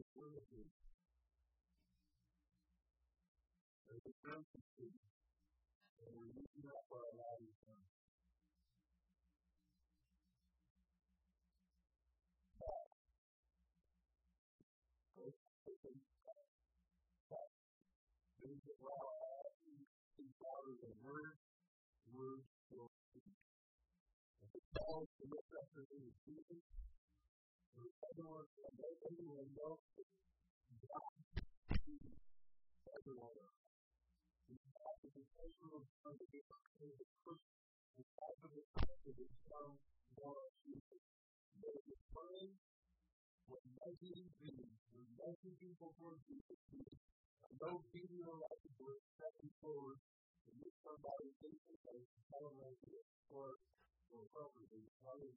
eternity there's a constancy and we're using up our lives now. Things that we're all asking out of the word, words will speak. If it calls to look up to the season, there's everyone from everyone else to God. Everyone else. It's not the potential of the person, it's not the potential of some more people. But if it's funny, when messaging dreams, when messaging before Jesus, no video like it was stepping forward to meet somebody thinking that it's a television or probably other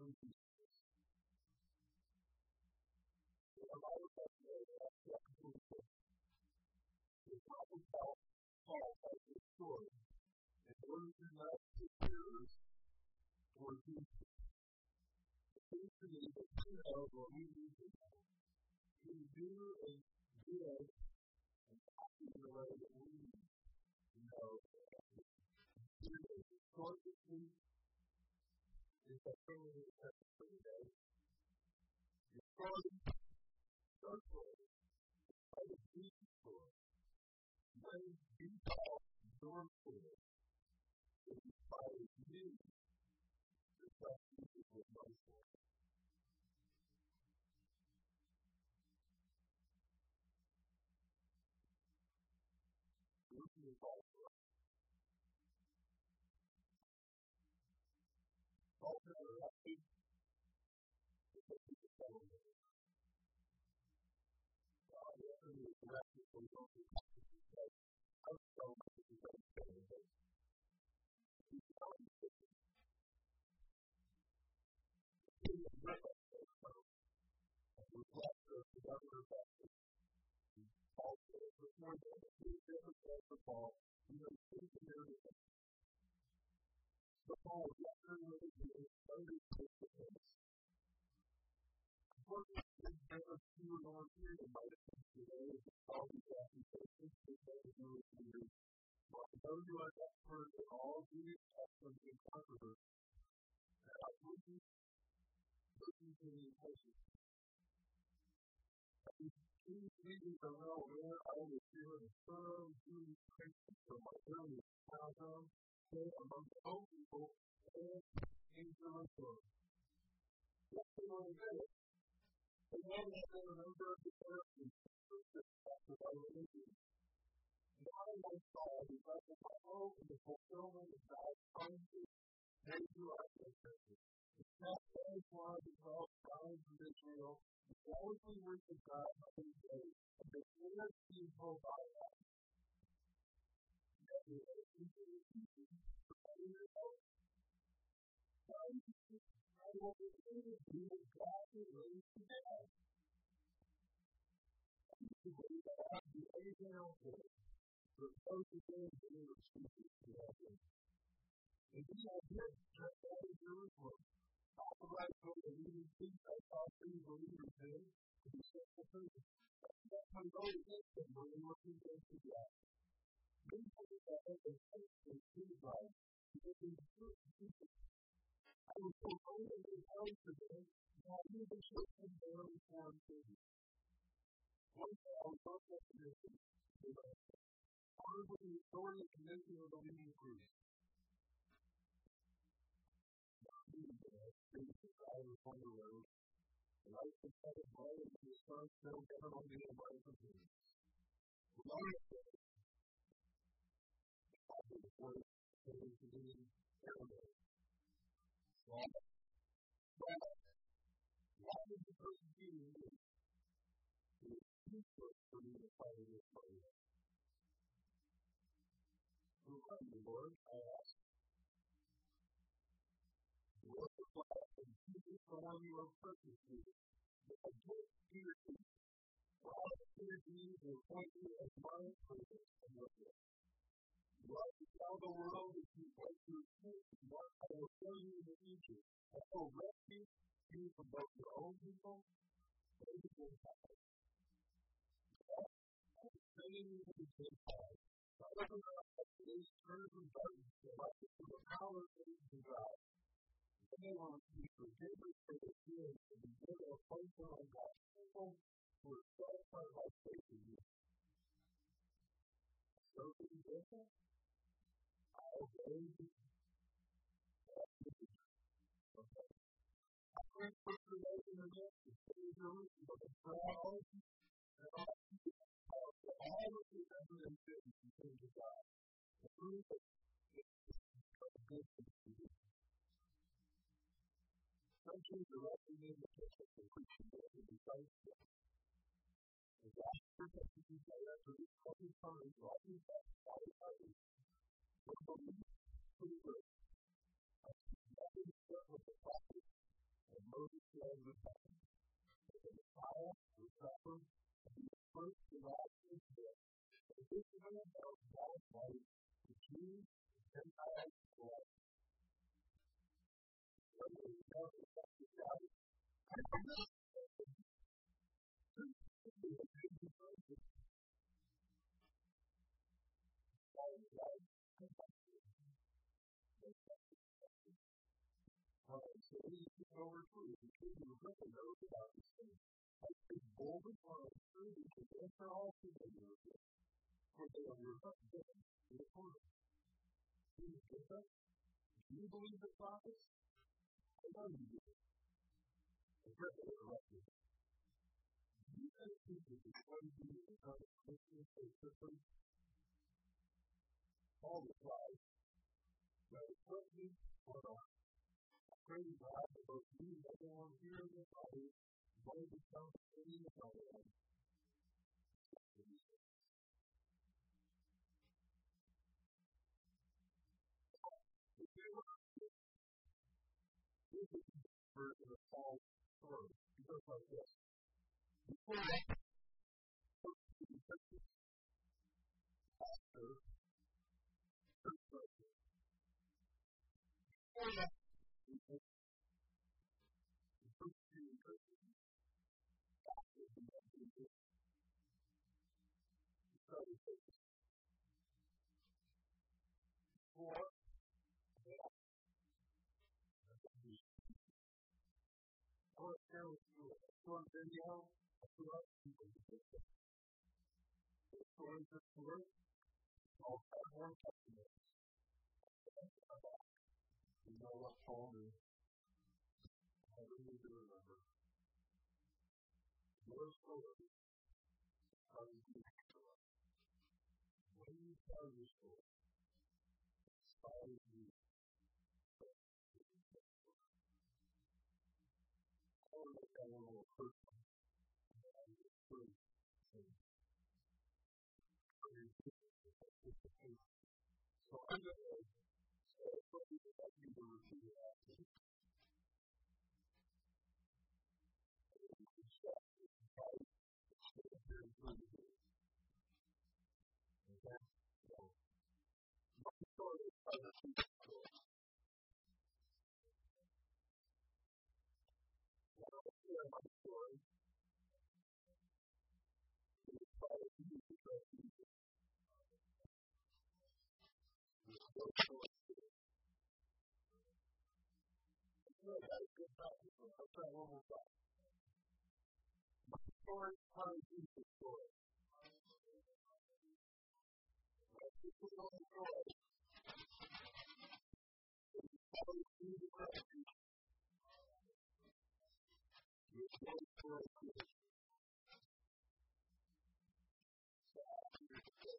movies. But a lot of us know that the actual story is not about all types of stories. In order to not secure or do it seems to me that we know what we need to know. We do and give and act in the way that we know that we do it consciously. It's a thing that we do today. It's probably circle. It's probably a deep story. When you talk your story, it inspires you to trust people with my story. Is also elected to take the government. The other is elected for the government. He's not in the system. He's a reference to the government. And the request of the government is also before the Paul, you know, so Paul is not really doing understanding. Unfortunately, there are few long here in my opinion today, if it's all these applications, it's very good to you. But those who are experts in all these experts and controversies, and I believe this is really important. These reasons are well aware I was feeling a thorough duty Christian from my journey to Chicago, both among the old people and in Jerusalem. Just a little bit. The man has been a member of the church in the church after my religion. And I once saw the life of my own and the fulfillment of God's promises, they grew up in churches. It's not very far to call signs of Israel. Only worship God on his day, and the inner people by God. That is a teaching for any of us. I will continue to be exactly ready to God. I used to believe that I had the agent of God, but those who gave me were speaking to heaven. And he had this just out of Jerusalem. All the right from the leading seats, I saw three believers there to be set for prison. That's my goal against them when we were convinced of God. Many people that had been faced with Jesus Christ because they were so stupid. I was so afraid of his own today, and I knew the church in their own form too. One day I was both at the mission, and I was with the authority and commission of the leading group. I was on the road, and I was headed right into the sun still down on the right of me. The light was the point that was to be paranoid. Why did the person see me? It was useless for me to find this place. Who are you, Lord? I asked. Lord, and Jesus the one you are purchasing, but I don't fear you. For all the fear of you will point you as my presence and your gift. love to tell the world that you went through and what I will show you in the future. I will rescue you from both your own people and the Gentiles. I will send you to the Gentiles. However, they turn from darkness to light to the power of God. They want to be forgiven for their sins and be given a place on God's people who are satisfied by faith in you. So for the Gentiles, I obey you. I went for the Lord in the midst of the Jews and the crowd, and all the people of the all of the heaven and cities in terms of God. The truth is that the distance to you. Some Jews are recommending the Christians and Christians and disciples. And God's protection is that after this public time, God is back to all the others. But the least believer, I think that is the prophet, and Moses was the prophet. And the Messiah, the prophet, and he was first and last in death. And this is all about God's life, the Jews, the Gentiles, the life. I do you believe the prophets? I know you do. The person is elected. You guys think that the one who is not a Christian is different? Paul replies, whether Christian or not, I pray to God that both you and everyone here in this audience both become the same as I am. Version of Paul's story. He goes like this. Before that, I want to share with you a short video of who I think is the person. This story is called Five Testaments. You know what Paul knew. I really do remember. Your story is how you do your story. When you tell your story, it inspires you. I want to hurt them. I want to hurt them. So I'm going to say something that you were repeating after. I'm going to stop this fight. It's still very limited. And that's wrong. My story is how to teach the world. My story is probably the easiest of people. There's no choice to it. I know that it's good practice, but I'll try one more time. My story is probably the easiest story. This is my story. It's probably the easiest practice. It's one for a good. So I'm here to go.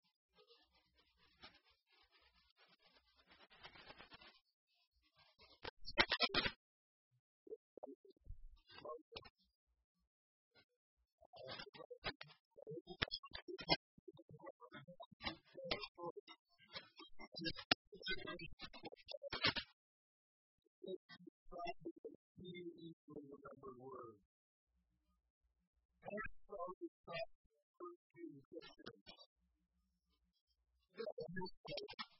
Thank you.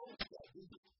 Well,